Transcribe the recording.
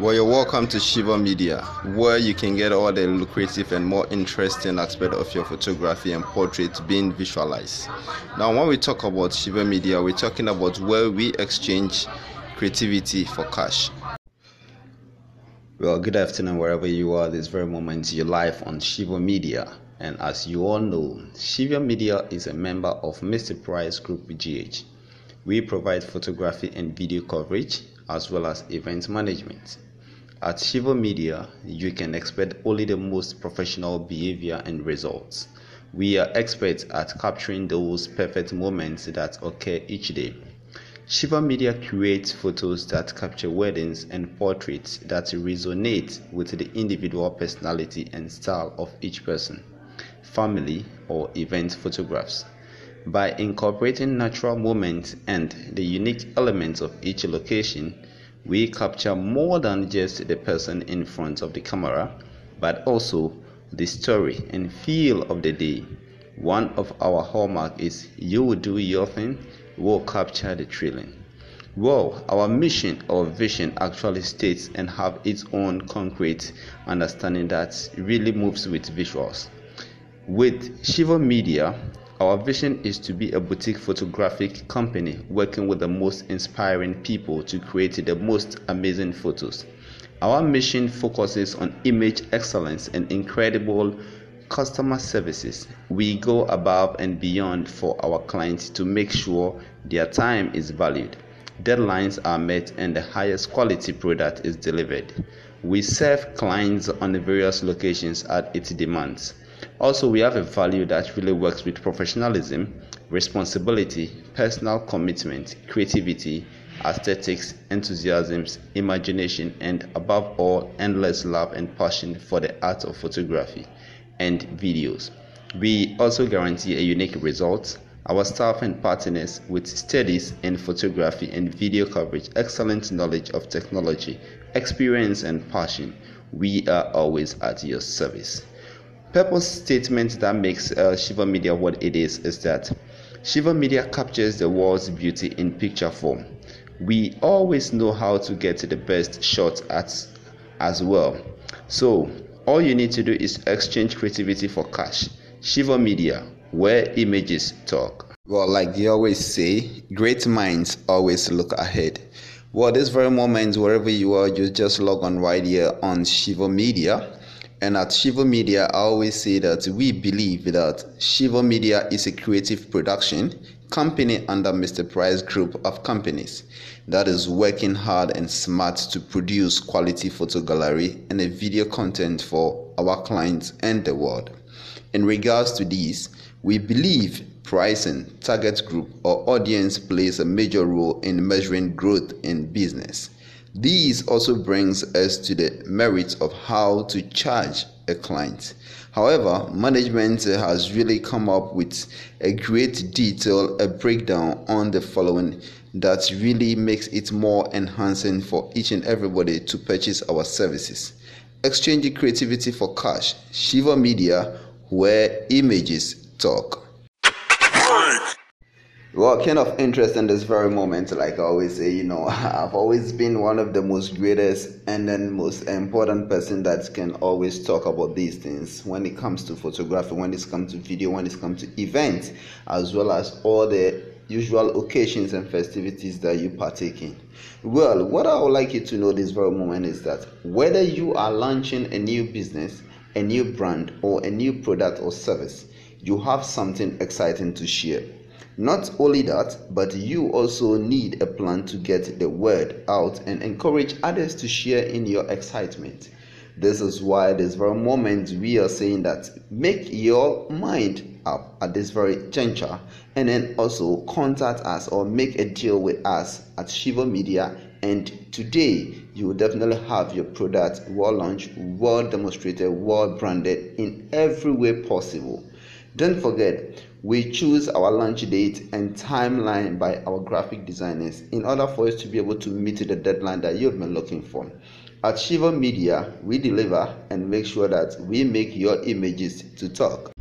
Well, you're welcome to Shiva Media, where you can get all the lucrative and more interesting aspects of your photography and portraits being visualized. Now, when we talk about Shiva Media, we're talking about where we exchange creativity for cash. Well, good afternoon, wherever you are this very moment. You're live on Shiva Media. And as you all know, Shiva Media is a member of Mr. Price Group GH. We provide photography and video coverage as well as event management. At Shiva Media, you can expect only the most professional behavior and results. We are experts at capturing those perfect moments that occur each day. Shiva Media creates photos that capture weddings and portraits that resonate with the individual personality and style of each person, family or event photographs. By incorporating natural moments and the unique elements of each location, we capture more than just the person in front of the camera, but also the story and feel of the day. One of our hallmarks is you will do your thing, we'll capture the thrilling. Well, our mission or vision actually states and have its own concrete understanding that really moves with visuals. With Shiva Media, our vision is to be a boutique photographic company working with the most inspiring people to create the most amazing photos. Our mission focuses on image excellence and incredible customer services. We go above and beyond for our clients to make sure their time is valued, deadlines are met, and the highest quality product is delivered. We serve clients on the various locations at its demands. Also, we have a value that really works with professionalism, responsibility, personal commitment, creativity, aesthetics, enthusiasm, imagination, and above all, endless love and passion for the art of photography and videos. We also guarantee a unique result. Our staff and partners with studies in photography and video coverage, excellent knowledge of technology, experience, and passion. We are always at your service. Purpose statement that makes Shiva Media what it is that Shiva Media captures the world's beauty in picture form. We always know how to get the best shots as well. So all you need to do is exchange creativity for cash. Shiva Media, where images talk. Well, like they always say, great minds always look ahead. Well, this very moment, wherever you are, you just log on right here on Shiva Media. And at Shiva Media, I always say that we believe that Shiva Media is a creative production company under Mr. Price Group of companies that is working hard and smart to produce quality photo gallery and a video content for our clients and the world. In regards to this, we believe pricing, target group, or audience plays a major role in measuring growth in business. This also brings us to the merits of how to charge a client. However, management has really come up with a great detail, a breakdown on the following that really makes it more enhancing for each and everybody to purchase our services. Exchanging creativity for cash. Shiva Media, where images talk. Well, kind of interest in this very moment, like I always say, I've always been one of the most greatest and then most important person that can always talk about these things when it comes to photography, when it comes to video, when it comes to events, as well as all the usual occasions and festivities that you partake in. Well, what I would like you to know this very moment is that whether you are launching a new business, a new brand, or a new product or service, you have something exciting to share. Not only that, but you also need a plan to get the word out and encourage others to share in your excitement. This is why this very moment we are saying that make your mind up at this very juncture and then also contact us or make a deal with us at Shiva Media, and today you will definitely have your product well launched, well demonstrated, well branded in every way possible. Don't forget, we choose our launch date and timeline by our graphic designers in order for us to be able to meet the deadline that you've been looking for. At Shiva Media, we deliver and make sure that we make your images to talk.